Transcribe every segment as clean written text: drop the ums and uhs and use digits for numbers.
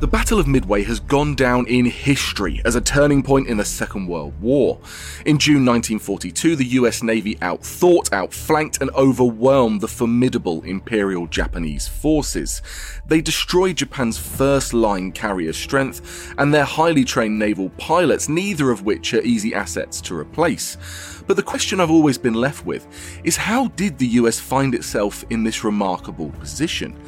The Battle of Midway has gone down in history as a turning point in the Second World War. In June 1942, the US Navy outthought, outflanked, and overwhelmed the formidable Imperial Japanese forces. They destroyed Japan's first-line carrier strength and their highly trained naval pilots, neither of which are easy assets to replace. But the question I've always been left with is, how did the US find itself in this remarkable position?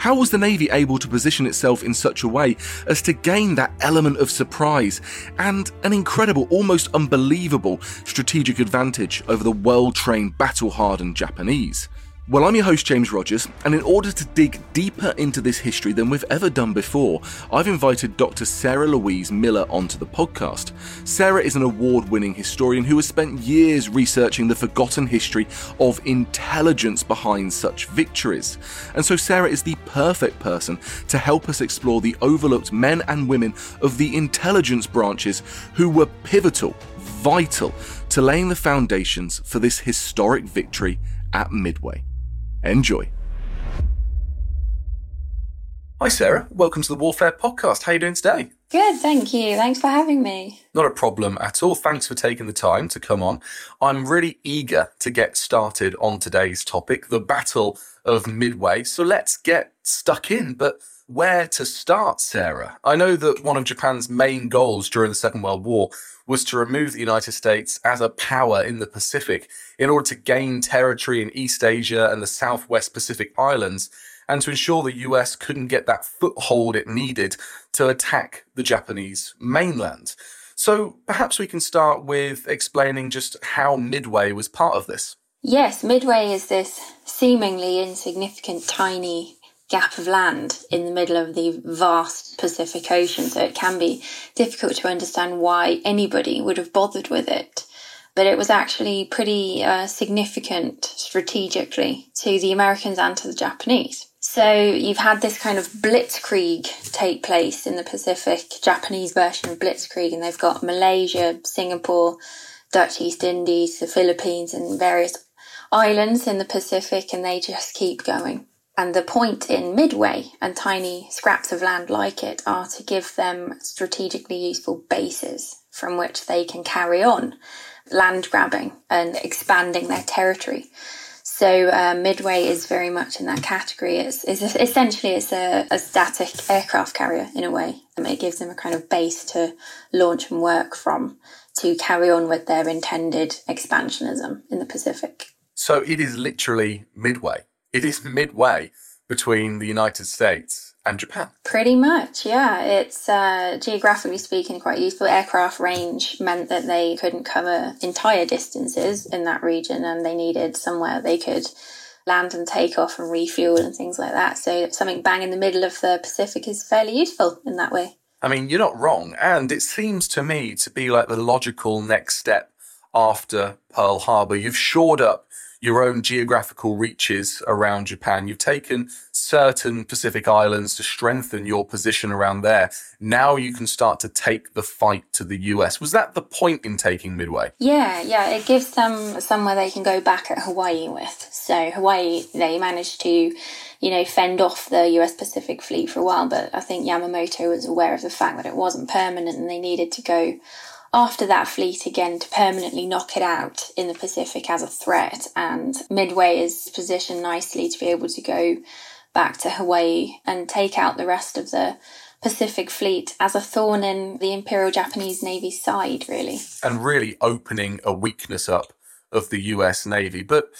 How was the Navy able to position itself in such a way as to gain that element of surprise and an incredible, almost unbelievable strategic advantage over the well-trained, battle-hardened Japanese? Well, I'm your host, James Rogers, and in order to dig deeper into this history than we've ever done before, I've invited Dr. Sarah Louise Miller onto the podcast. Sarah is an award-winning historian who has spent years researching the forgotten history of intelligence behind such victories. And so Sarah is the perfect person to help us explore the overlooked men and women of the intelligence branches who were pivotal, vital, to laying the foundations for this historic victory at Midway. Enjoy. Hi Sarah, welcome to the Warfare Podcast. How are you doing today? Good, thank you. Thanks for having me. Not a problem at all. Thanks for taking the time to come on. I'm really eager to get started on today's topic, the Battle of Midway. So let's get stuck in, but where to start, Sarah? I know that one of Japan's main goals during the Second World War was to remove the United States as a power in the Pacific in order to gain territory in East Asia and the Southwest Pacific Islands, and to ensure the US couldn't get that foothold it needed to attack the Japanese mainland. So perhaps we can start with explaining just how Midway was part of this. Yes, Midway is this seemingly insignificant, tiny gap of land in the middle of the vast Pacific Ocean, so it can be difficult to understand why anybody would have bothered with it. But it was actually pretty significant strategically to the Americans and to the Japanese. So you've had this kind of blitzkrieg take place in the Pacific, Japanese version of blitzkrieg, and they've got Malaysia, Singapore, Dutch East Indies, the Philippines, and various islands in the Pacific, and they just keep going. And the point in Midway and tiny scraps of land like it are to give them strategically useful bases from which they can carry on land grabbing and expanding their territory. So Midway is very much in that category. It's essentially a static aircraft carrier in a way. It gives them a kind of base to launch and work from to carry on with their intended expansionism in the Pacific. So it is literally Midway. It is midway between the United States and Japan. Pretty much, yeah. It's geographically speaking quite useful. Aircraft range meant that they couldn't cover entire distances in that region, and they needed somewhere they could land and take off and refuel and things like that. So something bang in the middle of the Pacific is fairly useful in that way. I mean, you're not wrong. And it seems to me to be like the logical next step after Pearl Harbor. You've shored up your own geographical reaches around Japan. You've taken certain Pacific islands to strengthen your position around there. Now you can start to take the fight to the US. Was that the point in taking Midway? Yeah. It gives them somewhere they can go back at Hawaii with. So Hawaii, they managed to, fend off the US Pacific fleet for a while, but I think Yamamoto was aware of the fact that it wasn't permanent and they needed to go after that fleet again to permanently knock it out in the Pacific as a threat. And Midway is positioned nicely to be able to go back to Hawaii and take out the rest of the Pacific Fleet as a thorn in the Imperial Japanese Navy's side, really. And really opening a weakness up of the US Navy. But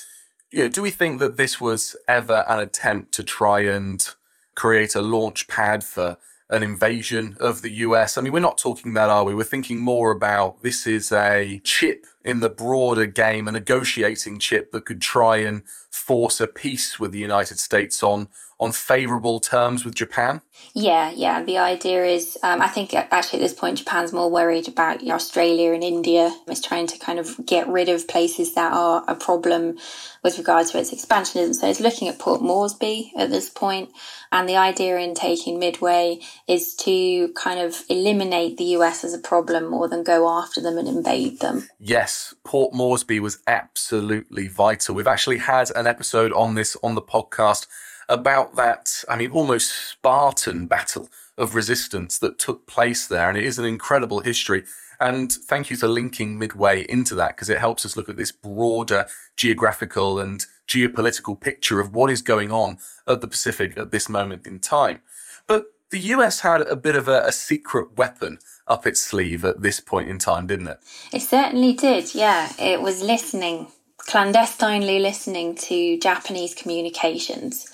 you know, do we think that this was ever an attempt to try and create a launch pad for an invasion of the US? I mean, we're not talking that, are we? We're thinking more about this is a chip in the broader game, a negotiating chip that could try and force a peace with the United States on favourable terms with Japan? Yeah. The idea is, I think actually at this point, Japan's more worried about Australia and India. It's trying to kind of get rid of places that are a problem with regard to its expansionism. So it's looking at Port Moresby at this point. And the idea in taking Midway is to kind of eliminate the US as a problem more than go after them and invade them. Yes, Port Moresby was absolutely vital. We've actually had an episode on this on the podcast about that, I mean, almost Spartan battle of resistance that took place there. And it is an incredible history. And thank you for linking Midway into that, because it helps us look at this broader geographical and geopolitical picture of what is going on at the Pacific at this moment in time. But the US had a bit of a secret weapon up its sleeve at this point in time, didn't it? It certainly did, yeah. It was listening, clandestinely listening to Japanese communications,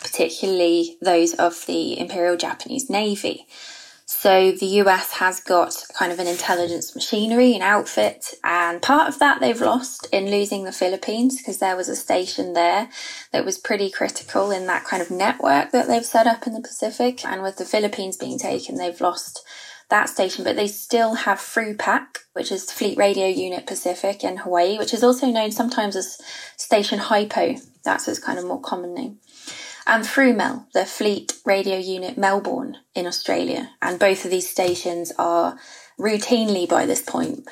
particularly those of the Imperial Japanese Navy. So the US has got kind of an intelligence machinery and outfit, and part of that they've lost in losing the Philippines, because there was a station there that was pretty critical in that kind of network that they've set up in the Pacific. And with the Philippines being taken, they've lost that station, but they still have FRUPAC, which is Fleet Radio Unit Pacific in Hawaii, which is also known sometimes as Station Hypo. That's its kind of more common name. And FRUMEL, the Fleet Radio Unit Melbourne in Australia. And both of these stations are routinely, by this point,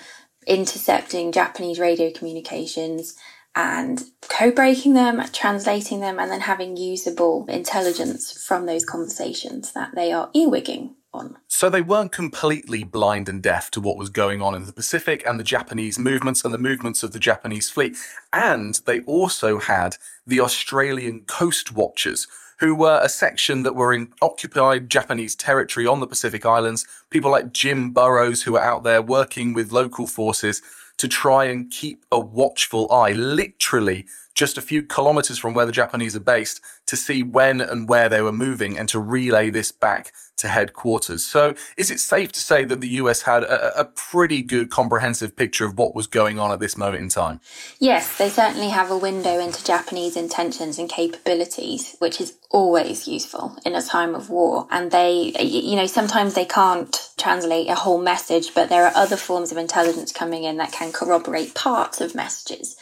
intercepting Japanese radio communications and co-breaking them, translating them, and then having usable intelligence from those conversations that they are earwigging on. So they weren't completely blind and deaf to what was going on in the Pacific and the Japanese movements and the movements of the Japanese fleet. And they also had the Australian Coast Watchers, who were a section that were in occupied Japanese territory on the Pacific Islands. People like Jim Burrows, who were out there working with local forces to try and keep a watchful eye, literally just a few kilometres from where the Japanese are based, to see when and where they were moving and to relay this back to headquarters. So is it safe to say that the US had a pretty good comprehensive picture of what was going on at this moment in time? Yes, they certainly have a window into Japanese intentions and capabilities, which is always useful in a time of war. And they, you know, sometimes they can't translate a whole message, but there are other forms of intelligence coming in that can corroborate parts of messages,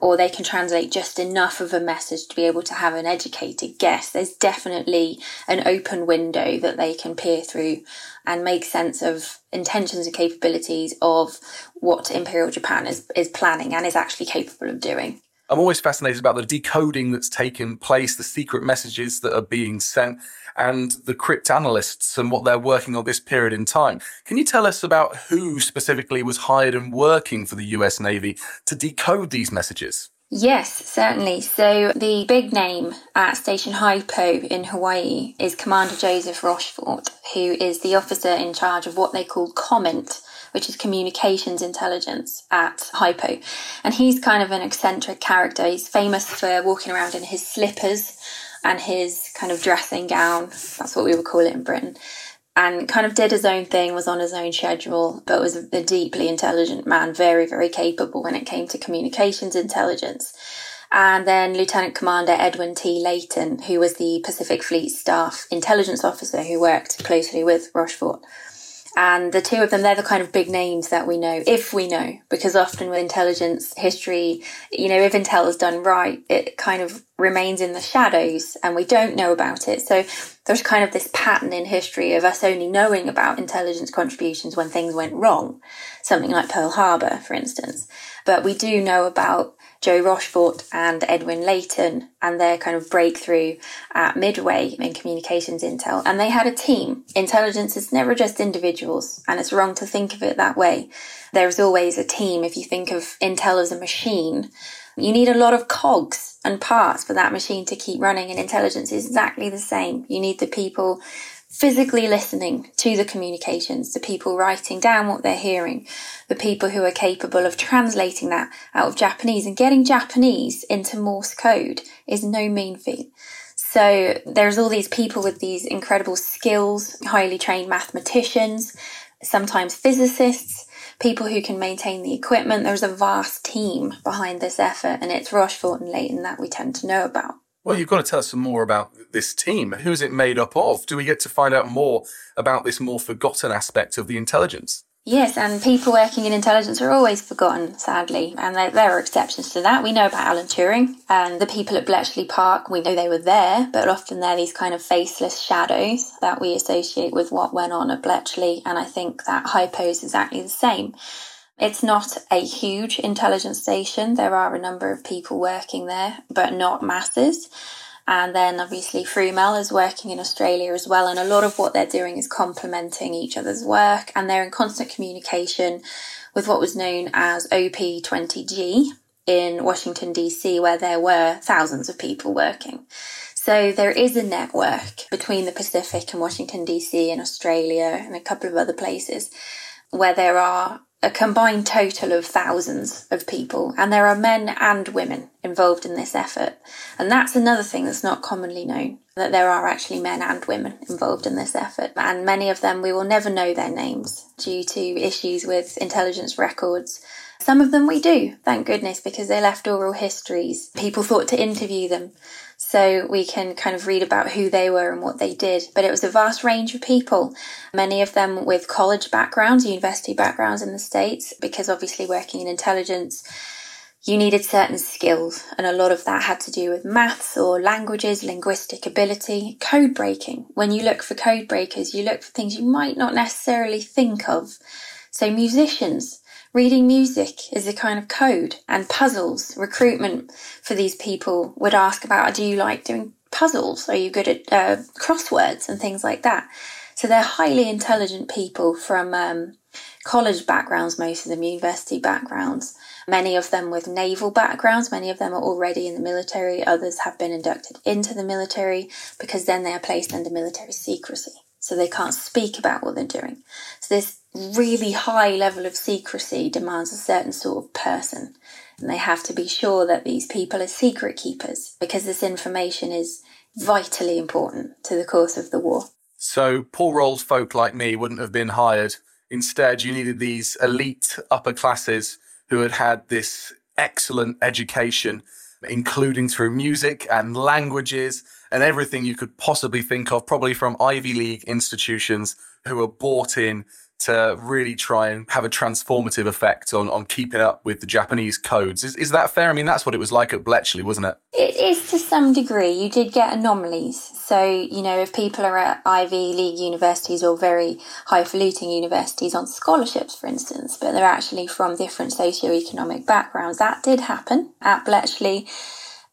or they can translate just enough of a message to be able to have an educated guess. There's definitely an open window that they can peer through and make sense of intentions and capabilities of what Imperial Japan is planning and is actually capable of doing. I'm always fascinated about the decoding that's taken place, the secret messages that are being sent, and the cryptanalysts and what they're working on this period in time. Can you tell us about who specifically was hired and working for the US Navy to decode these messages? Yes, certainly. So the big name at Station Hypo in Hawaii is Commander Joseph Rochefort, who is the officer in charge of what they call comment, which is communications intelligence at Hypo. And he's kind of an eccentric character. He's famous for walking around in his slippers and his kind of dressing gown. That's what we would call it in Britain. And kind of did his own thing, was on his own schedule, but was a deeply intelligent man, very, very capable when it came to communications intelligence. And then Lieutenant Commander Edwin T. Layton, who was the Pacific Fleet Staff Intelligence Officer who worked closely with Rochefort. And the two of them, they're the kind of big names that we know, if we know, because often with intelligence history, you know, if intel is done right, it kind of remains in the shadows and we don't know about it. So there's kind of this pattern in history of us only knowing about intelligence contributions when things went wrong, something like Pearl Harbor, for instance. But we do know about Joe Rochefort and Edwin Layton and their kind of breakthrough at Midway in communications intel. And they had a team. Intelligence is never just individuals, and it's wrong to think of it that way. There is always a team. If you think of intel as a machine, you need a lot of cogs and parts for that machine to keep running, and intelligence is exactly the same. You need the people physically listening to the communications, the people writing down what they're hearing, the people who are capable of translating that out of Japanese, and getting Japanese into Morse code is no mean feat. So there's all these people with these incredible skills, highly trained mathematicians, sometimes physicists, people who can maintain the equipment. There's a vast team behind this effort, and it's Rochefort and Layton that we tend to know about. Well, you've got to tell us some more about this team. Who's it made up of? Do we get to find out more about this more forgotten aspect of the intelligence? Yes, and people working in intelligence are always forgotten, sadly, and there are exceptions to that. We know about Alan Turing and the people at Bletchley Park. We know they were there, but often they're these kind of faceless shadows that we associate with what went on at Bletchley, and I think that Hypo is exactly the same. It's not a huge intelligence station. There are a number of people working there, but not masses. And then obviously FRUMEL is working in Australia as well. And a lot of what they're doing is complementing each other's work. And they're in constant communication with what was known as OP-20G in Washington, D.C., where there were thousands of people working. So there is a network between the Pacific and Washington, D.C. and Australia and a couple of other places where there are a combined total of thousands of people, and there are men and women involved in this effort. And that's another thing that's not commonly known, that there are actually men and women involved in this effort. And many of them, we will never know their names due to issues with intelligence records. Some of them we do, thank goodness, because they left oral histories. People thought to interview them, so we can kind of read about who they were and what they did. But it was a vast range of people, many of them with college backgrounds, university backgrounds in the States, because obviously working in intelligence, you needed certain skills. And a lot of that had to do with maths or languages, linguistic ability, code breaking. When you look for code breakers, you look for things you might not necessarily think of. So musicians. Reading music is a kind of code, and puzzles. Recruitment for these people would ask about, do you like doing puzzles? Are you good at crosswords and things like that? So they're highly intelligent people from college backgrounds, most of them university backgrounds, many of them with naval backgrounds. Many of them are already in the military. Others have been inducted into the military because then they are placed under military secrecy. So they can't speak about what they're doing. So this really high level of secrecy demands a certain sort of person, and they have to be sure that these people are secret keepers because this information is vitally important to the course of the war. So poor old folk like me wouldn't have been hired. Instead, you needed these elite upper classes who had had this excellent education, including through music and languages and everything you could possibly think of, probably from Ivy League institutions, who were bought in to really try and have a transformative effect on keeping up with the Japanese codes. Is that fair? I mean, that's what it was like at Bletchley, wasn't it? It is to some degree. You did get anomalies. So, you know, if people are at Ivy League universities or very highfalutin universities on scholarships, for instance, but they're actually from different socioeconomic backgrounds, that did happen at Bletchley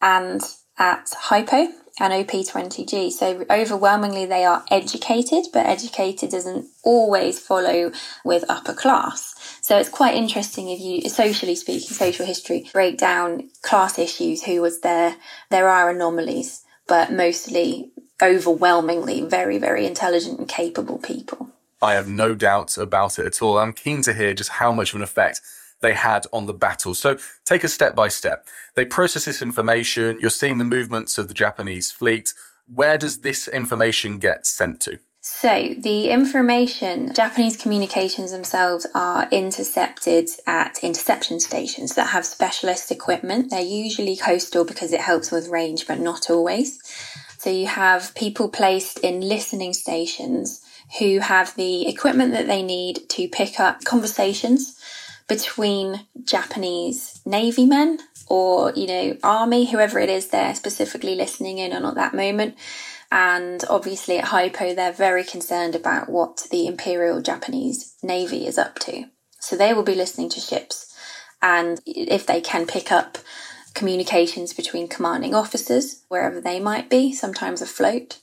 and at Hypo and OP-20G. So overwhelmingly they are educated, but educated doesn't always follow with upper class. So it's quite interesting if you, socially speaking, social history, break down class issues, who was there. There are anomalies, but mostly overwhelmingly very, very intelligent and capable people. I have no doubt about it at all. I'm keen to hear just how much of an effect they had on the battle. So take us step by step. They process this information. You're seeing the movements of the Japanese fleet. Where does this information get sent to? So the information, Japanese communications themselves are intercepted at interception stations that have specialist equipment. They're usually coastal because it helps with range, but not always. So you have people placed in listening stations who have the equipment that they need to pick up conversations between Japanese Navy men or, you know, Army, whoever it is they're specifically listening in on at that moment. And obviously at Hypo, they're very concerned about what the Imperial Japanese Navy is up to. So they will be listening to ships. And if they can pick up communications between commanding officers, wherever they might be, sometimes afloat.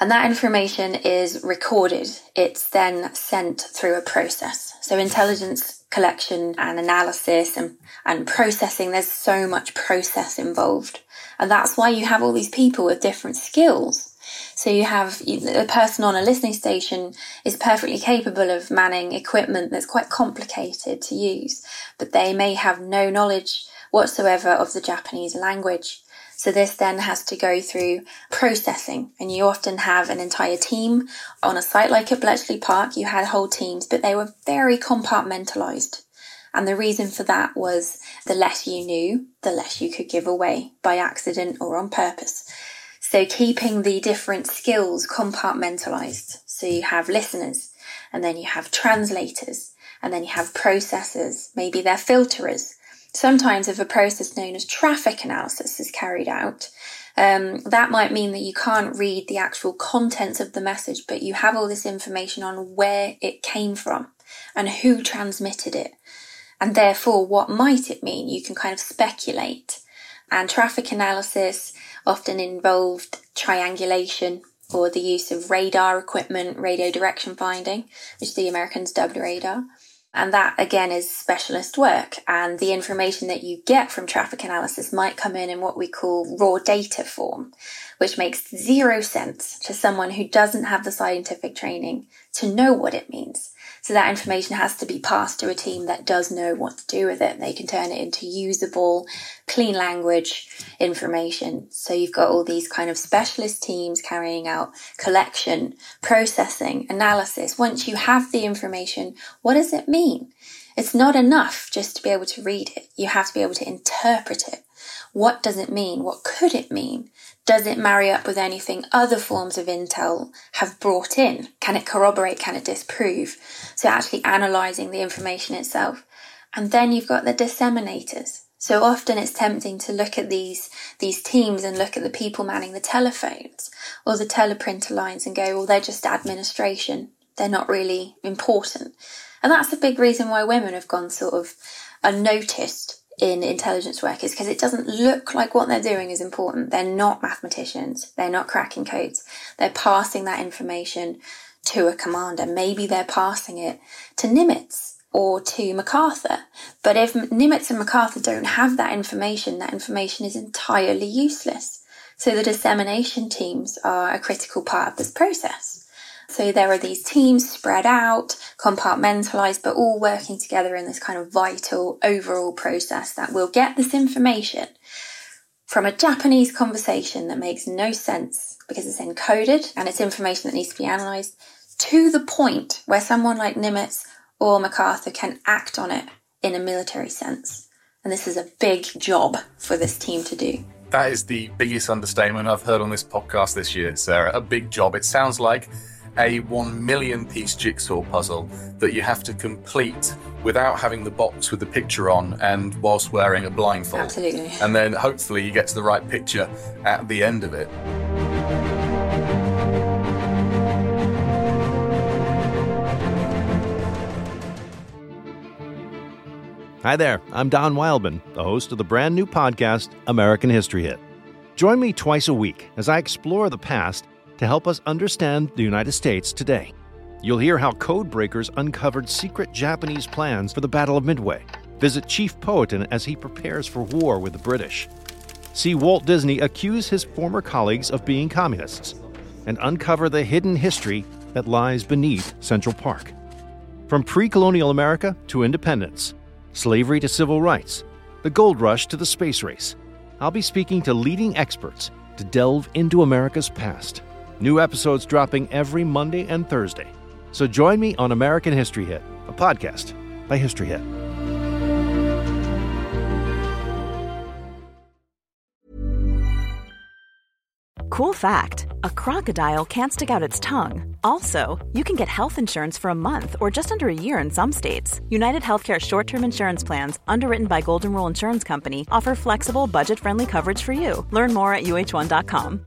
And that information is recorded. It's then sent through a process. So intelligence collection and analysis and processing, there's so much process involved. And that's why you have all these people with different skills. So you have a person on a listening station is perfectly capable of manning equipment that's quite complicated to use, but they may have no knowledge whatsoever of the Japanese language. So this then has to go through processing, and you often have an entire team on a site like at Bletchley Park. You had whole teams, but they were very compartmentalised. And the reason for that was the less you knew, the less you could give away by accident or on purpose. So keeping the different skills compartmentalised. So you have listeners, and then you have translators, and then you have processors. Maybe they're filterers. Sometimes if a process known as traffic analysis is carried out, that might mean that you can't read the actual contents of the message, but you have all this information on where it came from and who transmitted it. And therefore, what might it mean? You can kind of speculate. And traffic analysis often involved triangulation or the use of radar equipment, radio direction finding, which the Americans dubbed radar. And that, again, is specialist work. And the information that you get from traffic analysis might come in what we call raw data form, which makes zero sense to someone who doesn't have the scientific training to know what it means. So that information has to be passed to a team that does know what to do with it. They can turn it into usable, clean language information. So you've got all these kind of specialist teams carrying out collection, processing, analysis. Once you have the information, what does it mean? It's not enough just to be able to read it. You have to be able to interpret it. What does it mean? What could it mean? Does it marry up with anything other forms of intel have brought in? Can it corroborate? Can it disprove? So actually analysing the information itself. And then you've got the disseminators. So often it's tempting to look at these teams and look at the people manning the telephones or the teleprinter lines and go, well, they're just administration. They're not really important. And that's a big reason why women have gone sort of unnoticed in intelligence work, is because it doesn't look like what they're doing is important. They're not mathematicians. They're not cracking codes. They're passing that information to a commander. Maybe they're passing it to Nimitz or to MacArthur. But if Nimitz and MacArthur don't have that information is entirely useless. So the dissemination teams are a critical part of this process. So there are these teams spread out, compartmentalised, but all working together in this kind of vital overall process that will get this information from a Japanese conversation that makes no sense because it's encoded and it's information that needs to be analysed, to the point where someone like Nimitz or MacArthur can act on it in a military sense. And this is a big job for this team to do. That is the biggest understatement I've heard on this podcast this year, Sarah. A big job. It sounds like a 1,000,000-piece jigsaw puzzle that you have to complete without having the box with the picture on and whilst wearing a blindfold. Absolutely. And then hopefully you get to the right picture at the end of it. Hi there, I'm Don Wildman, the host of the brand new podcast, American History Hit. Join me twice a week as I explore the past to help us understand the United States today. You'll hear how codebreakers uncovered secret Japanese plans for the Battle of Midway, visit Chief Powhatan as he prepares for war with the British, see Walt Disney accuse his former colleagues of being communists, and uncover the hidden history that lies beneath Central Park. From pre-colonial America to independence, slavery to civil rights, the gold rush to the space race, I'll be speaking to leading experts to delve into America's past. New episodes dropping every Monday and Thursday. So join me on American History Hit, a podcast by History Hit. Cool fact, a crocodile can't stick out its tongue. Also, you can get health insurance for a month or just under a year in some states. UnitedHealthcare short-term insurance plans, underwritten by Golden Rule Insurance Company, offer flexible, budget-friendly coverage for you. Learn more at uh1.com.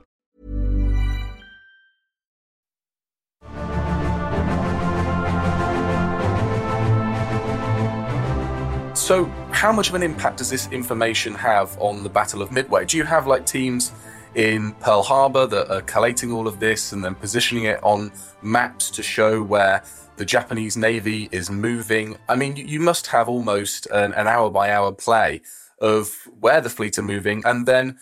So how much of an impact does this information have on the Battle of Midway? Do you have like teams in Pearl Harbor that are collating all of this and then positioning it on maps to show where the Japanese Navy is moving? I mean, you must have almost an hour-by-hour play of where the fleet are moving and then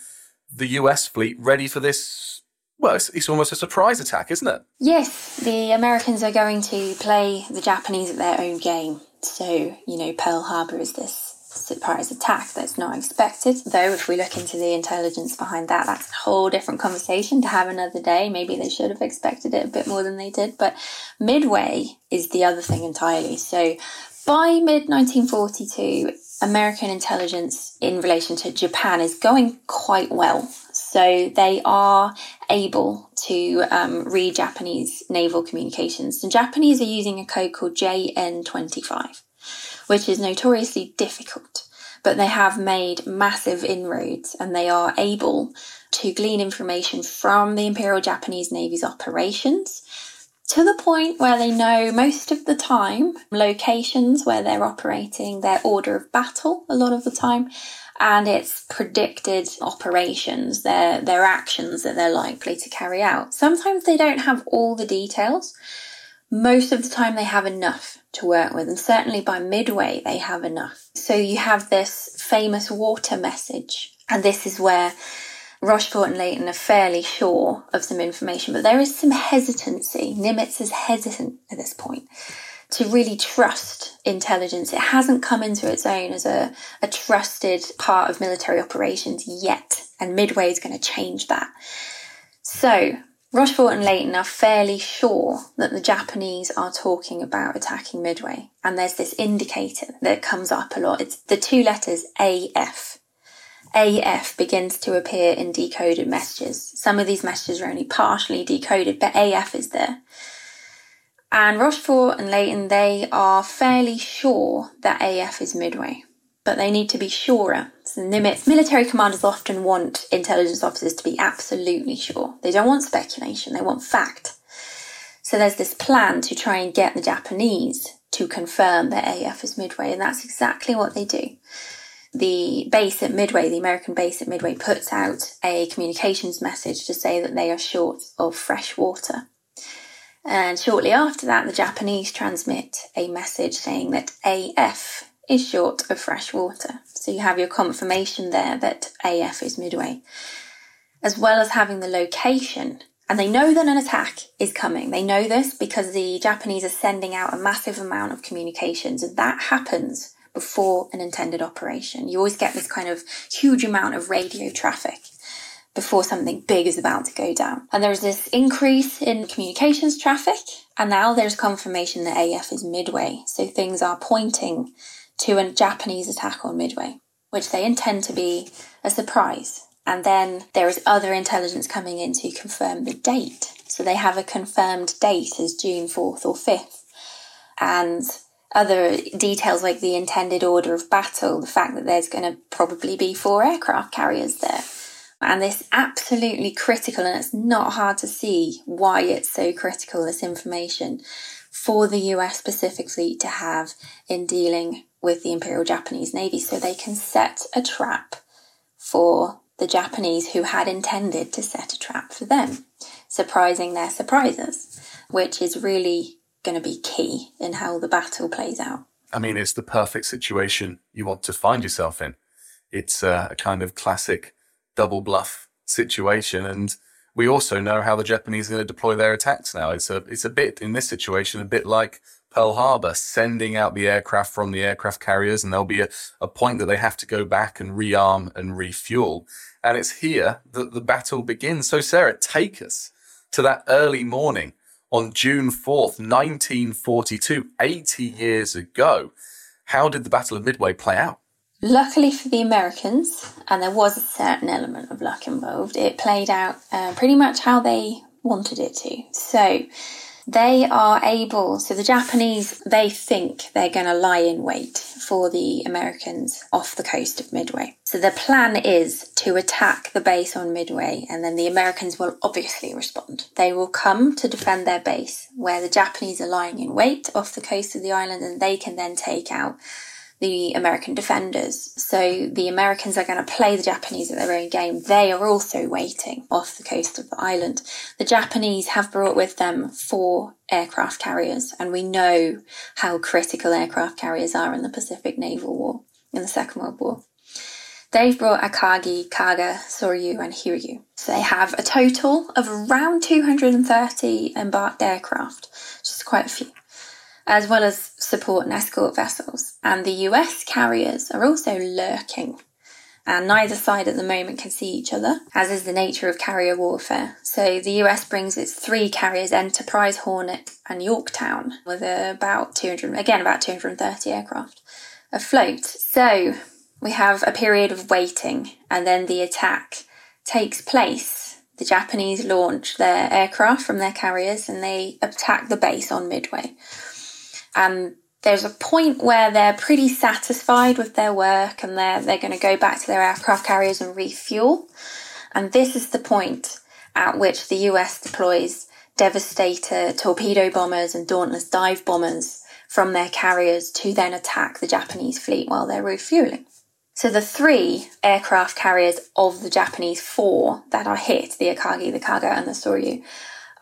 the US fleet ready for this. Well, it's almost a surprise attack, isn't it? Yes, the Americans are going to play the Japanese at their own game. So, you know, Pearl Harbor is this surprise attack that's not expected. Though, if we look into the intelligence behind that, that's a whole different conversation to have another day. Maybe they should have expected it a bit more than they did. But Midway is the other thing entirely. So by mid-1942, American intelligence in relation to Japan is going quite well. So they are able to read Japanese naval communications. The Japanese are using a code called JN25, which is notoriously difficult, but they have made massive inroads and they are able to glean information from the Imperial Japanese Navy's operations to the point where they know most of the time locations where they're operating, their order of battle a lot of the time, and it's predicted operations, their actions that they're likely to carry out. Sometimes they don't have all the details. Most of the time they have enough to work with, and certainly by Midway they have enough. So you have this famous water message, and this is where Rochefort and Layton are fairly sure of some information, but there is some hesitancy. Nimitz is hesitant at this point to really trust intelligence. It hasn't come into its own as a trusted part of military operations yet, and Midway is going to change that. So Rochefort and Layton are fairly sure that the Japanese are talking about attacking Midway, and there's this indicator that comes up a lot. It's the two letters AF. AF begins to appear in decoded messages. Some of these messages are only partially decoded, but AF is there. And Rochefort and Layton, they are fairly sure that AF is Midway, but they need to be surer. So Nimitz military commanders often want intelligence officers to be absolutely sure. They don't want speculation, they want fact. So there's this plan to try and get the Japanese to confirm that AF is Midway, and that's exactly what they do. The base at Midway, the American base at Midway, puts out a communications message to say that they are short of fresh water. And shortly after that, the Japanese transmit a message saying that AF is short of fresh water. So you have your confirmation there that AF is Midway, as well as having the location. And they know that an attack is coming. They know this because the Japanese are sending out a massive amount of communications, and that happens before an intended operation. You always get this kind of huge amount of radio traffic before something big is about to go down. And there's this increase in communications traffic, and now there's confirmation that AF is Midway. So things are pointing to a Japanese attack on Midway, which they intend to be a surprise. And then there is other intelligence coming in to confirm the date. So they have a confirmed date as June 4th or 5th. And other details like the intended order of battle, the fact that there's going to probably be 4 aircraft carriers there. And this absolutely critical, and it's not hard to see why it's so critical, this information, for the US Pacific Fleet to have in dealing with the Imperial Japanese Navy, so they can set a trap for the Japanese who had intended to set a trap for them. surprising their surprisers, which is really going to be key in how the battle plays out. I mean, it's the perfect situation you want to find yourself in. It's a kind of classic double bluff situation, and we also know how the Japanese are going to deploy their attacks now. It's a bit, in this situation, a bit like Pearl Harbor, sending out the aircraft from the aircraft carriers, and there'll be a point that they have to go back and rearm and refuel. And it's here that the battle begins. So, Sarah, take us to that early morning on June 4th, 1942, 80 years ago. How did the Battle of Midway play out? Luckily for the Americans, and there was a certain element of luck involved, it played out pretty much how they wanted it to. So the Japanese, they think they're going to lie in wait for the Americans off the coast of Midway. So the plan is to attack the base on Midway, and then the Americans will obviously respond. They will come to defend their base where the Japanese are lying in wait off the coast of the island, and they can then take out the American defenders. So the Americans are going to play the Japanese at their own game. They are also waiting off the coast of the island. The Japanese have brought with them 4 aircraft carriers, and we know how critical aircraft carriers are in the Pacific Naval War, in the Second World War. They've brought Akagi, Kaga, Soryu and Hiryu. So they have a total of around 230 embarked aircraft, which is quite a few, as well as support and escort vessels. And the US carriers are also lurking, and neither side at the moment can see each other, as is the nature of carrier warfare. So the US brings its 3 carriers, Enterprise, Hornet and Yorktown, with about 230 aircraft afloat. So we have a period of waiting, and then the attack takes place. The Japanese launch their aircraft from their carriers and they attack the base on Midway. There's a point where they're pretty satisfied with their work, and they're going to go back to their aircraft carriers and refuel. And this is the point at which the US deploys Devastator torpedo bombers and Dauntless dive bombers from their carriers to then attack the Japanese fleet while they're refueling. So the 3 aircraft carriers of the Japanese 4 that are hit, the Akagi, the Kaga and the Soryu,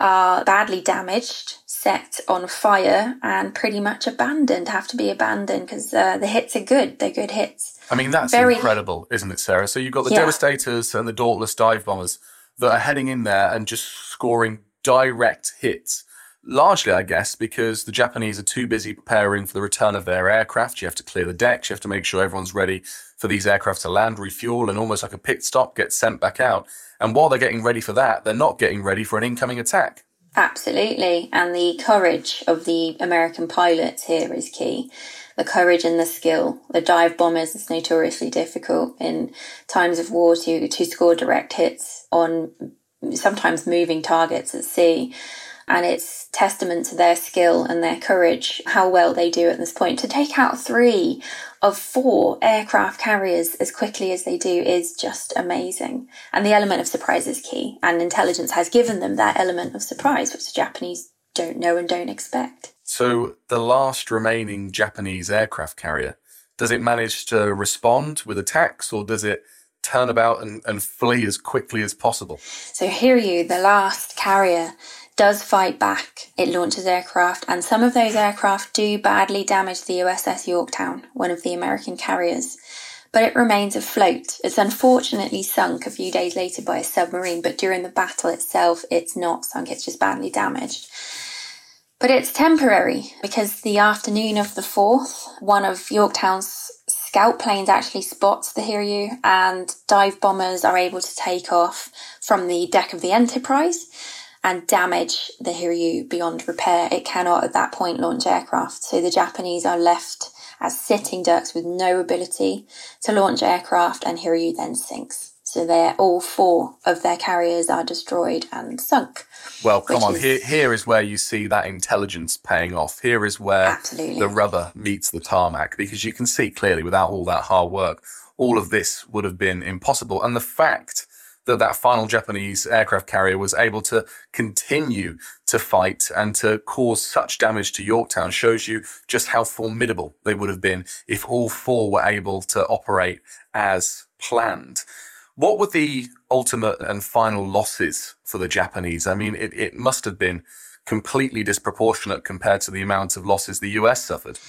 are badly damaged, set on fire and pretty much have to be abandoned because the hits are good. They're good hits. I mean, that's incredible, isn't it, Sarah? So you've got the Devastators and the Dauntless dive bombers that are heading in there and just scoring direct hits. Largely, I guess, because the Japanese are too busy preparing for the return of their aircraft. You have to clear the decks. You have to make sure everyone's ready for these aircraft to land, refuel, and almost like a pit stop, get sent back out. And while they're getting ready for that, they're not getting ready for an incoming attack. Absolutely. And the courage of the American pilots here is key. The courage and the skill. The dive bombers, it's notoriously difficult in times of war to score direct hits on sometimes moving targets at sea. And it's testament to their skill and their courage how well they do at this point. To take out 3 of 4 aircraft carriers as quickly as they do is just amazing. And the element of surprise is key. And intelligence has given them that element of surprise, which the Japanese don't know and don't expect. So the last remaining Japanese aircraft carrier, does it manage to respond with attacks, or does it turn about and flee as quickly as possible? So Hiryu, the last carrier, does fight back. It launches aircraft, and some of those aircraft do badly damage the USS Yorktown, one of the American carriers, but it remains afloat. It's unfortunately sunk a few days later by a submarine, but during the battle itself, it's not sunk, it's just badly damaged. But it's temporary, because the afternoon of the 4th, one of Yorktown's scout planes actually spots the Hiryu, and dive bombers are able to take off from the deck of the Enterprise and damage the Hiryu beyond repair. It cannot at that point launch aircraft. So the Japanese are left as sitting ducks with no ability to launch aircraft, and Hiryu then sinks. So all 4 of their carriers are destroyed and sunk. Well, come on, here is where you see that intelligence paying off. Here is where the rubber meets the tarmac, because you can see clearly without all that hard work, all of this would have been impossible. And the fact that final Japanese aircraft carrier was able to continue to fight and to cause such damage to Yorktown shows you just how formidable they would have been if all 4 were able to operate as planned. What were the ultimate and final losses for the Japanese? I mean, it must have been completely disproportionate compared to the amount of losses the US suffered.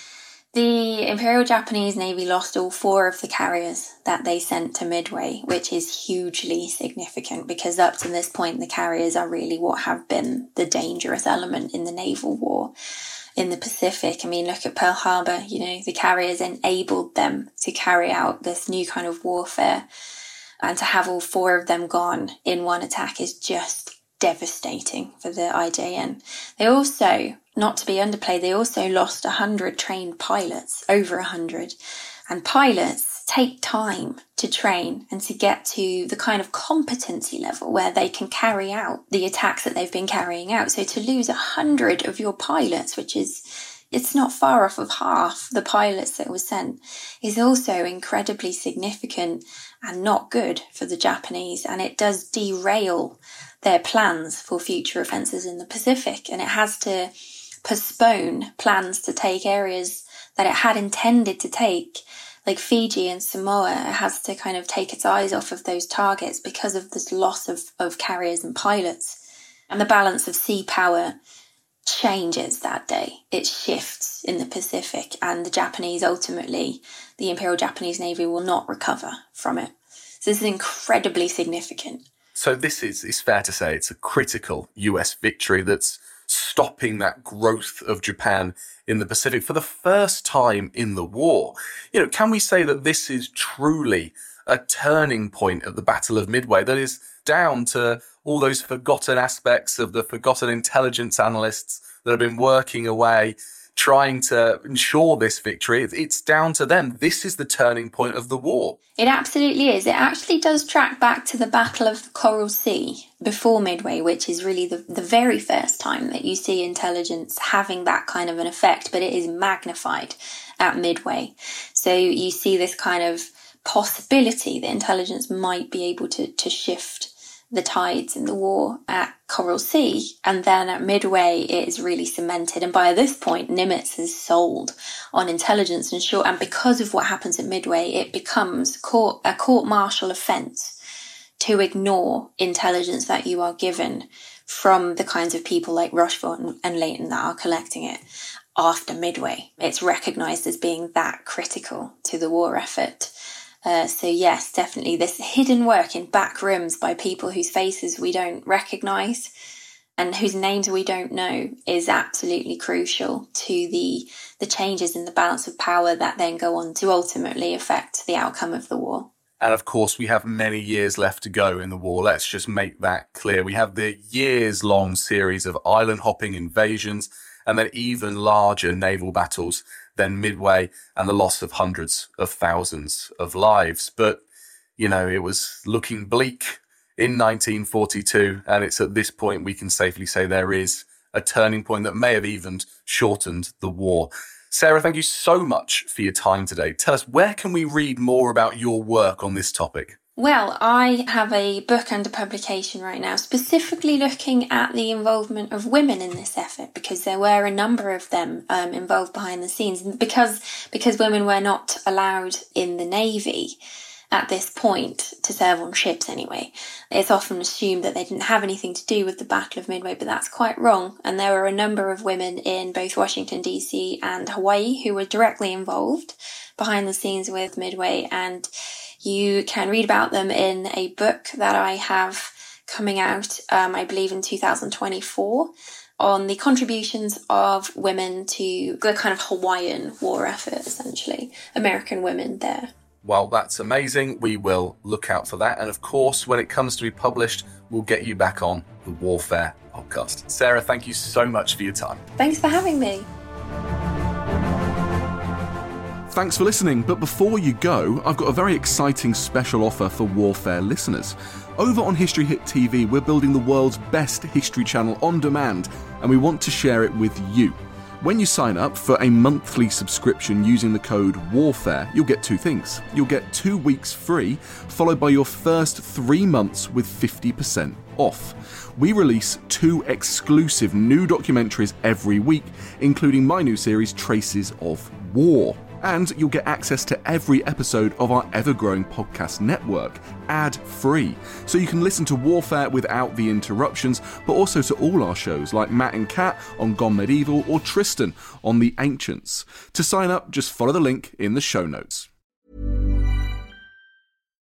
The Imperial Japanese Navy lost all four of the carriers that they sent to Midway, which is hugely significant because up to this point, the carriers are really what have been the dangerous element in the naval war in the Pacific. I mean, look at Pearl Harbor, you know, the carriers enabled them to carry out this new kind of warfare, and to have all four of them gone in one attack is just devastating for the IJN. They also, not to be underplayed, they also lost 100 trained pilots, over 100. And pilots take time to train and to get to the kind of competency level where they can carry out the attacks that they've been carrying out. So to lose 100 of your pilots, which is, it's not far off of half the pilots that were sent, is also incredibly significant and not good for the Japanese. And it does derail their plans for future offences in the Pacific. And it has to postpone plans to take areas that it had intended to take, like Fiji and Samoa. It has to kind of take its eyes off of those targets because of this loss of carriers and pilots. And the balance of sea power changes that day. It shifts in the Pacific, and the Japanese, ultimately, the Imperial Japanese Navy will not recover from it. So this is incredibly significant. So this is, it's fair to say, it's a critical US victory that's stopping that growth of Japan in the Pacific for the first time in the war. You know, can we say that this is truly a turning point at the Battle of Midway that is down to all those forgotten aspects of the forgotten intelligence analysts that have been working away trying to ensure this victory? It's down to them. This is the turning point of the war. It absolutely is. It actually does track back to the Battle of the Coral Sea before Midway, which is really the very first time that you see intelligence having that kind of an effect, but it is magnified at Midway. So you see this kind of possibility that intelligence might be able to shift the tides in the war at Coral Sea, and then at Midway it is really cemented. And by this point, Nimitz is sold on intelligence and short, and because of what happens at Midway, it becomes a court-martial offence to ignore intelligence that you are given from the kinds of people like Rochefort and Layton that are collecting it after Midway. It's recognised as being that critical to the war effort. So yes, definitely this hidden work in back rooms by people whose faces we don't recognise and whose names we don't know is absolutely crucial to the changes in the balance of power that then go on to ultimately affect the outcome of the war. And of course, we have many years left to go in the war. Let's just make that clear. We have the years-long series of island-hopping invasions and then even larger naval battles than Midway and the loss of hundreds of thousands of lives. But, you know, it was looking bleak in 1942, and it's at this point we can safely say there is a turning point that may have even shortened the war. Sarah, thank you so much for your time today. Tell us, where can we read more about your work on this topic? Well, I have a book under publication right now specifically looking at the involvement of women in this effort, because there were a number of them involved behind the scenes. Because women were not allowed in the Navy at this point to serve on ships anyway, it's often assumed that they didn't have anything to do with the Battle of Midway, but that's quite wrong. And there were a number of women in both Washington, D.C. and Hawaii who were directly involved behind the scenes with Midway, and you can read about them in a book that I have coming out, I believe in 2024, on the contributions of women to the kind of Hawaiian war effort, essentially, American women there. Well, that's amazing. We will look out for that. And of course, when it comes to be published, we'll get you back on the Warfare Podcast. Sarah, thank you so much for your time. Thanks for having me. Thanks for listening, but before you go, I've got a very exciting special offer for Warfare listeners. Over on History Hit TV, we're building the world's best history channel on demand, and we want to share it with you. When you sign up for a monthly subscription using the code WARFARE, you'll get two things. You'll get 2 weeks free, followed by your first 3 months with 50% off. We release 2 exclusive new documentaries every week, including my new series, Traces of War. And you'll get access to every episode of our ever-growing podcast network, ad-free, so you can listen to Warfare without the interruptions, but also to all our shows like Matt and Cat on Gone Medieval or Tristan on The Ancients. To sign up, just follow the link in the show notes.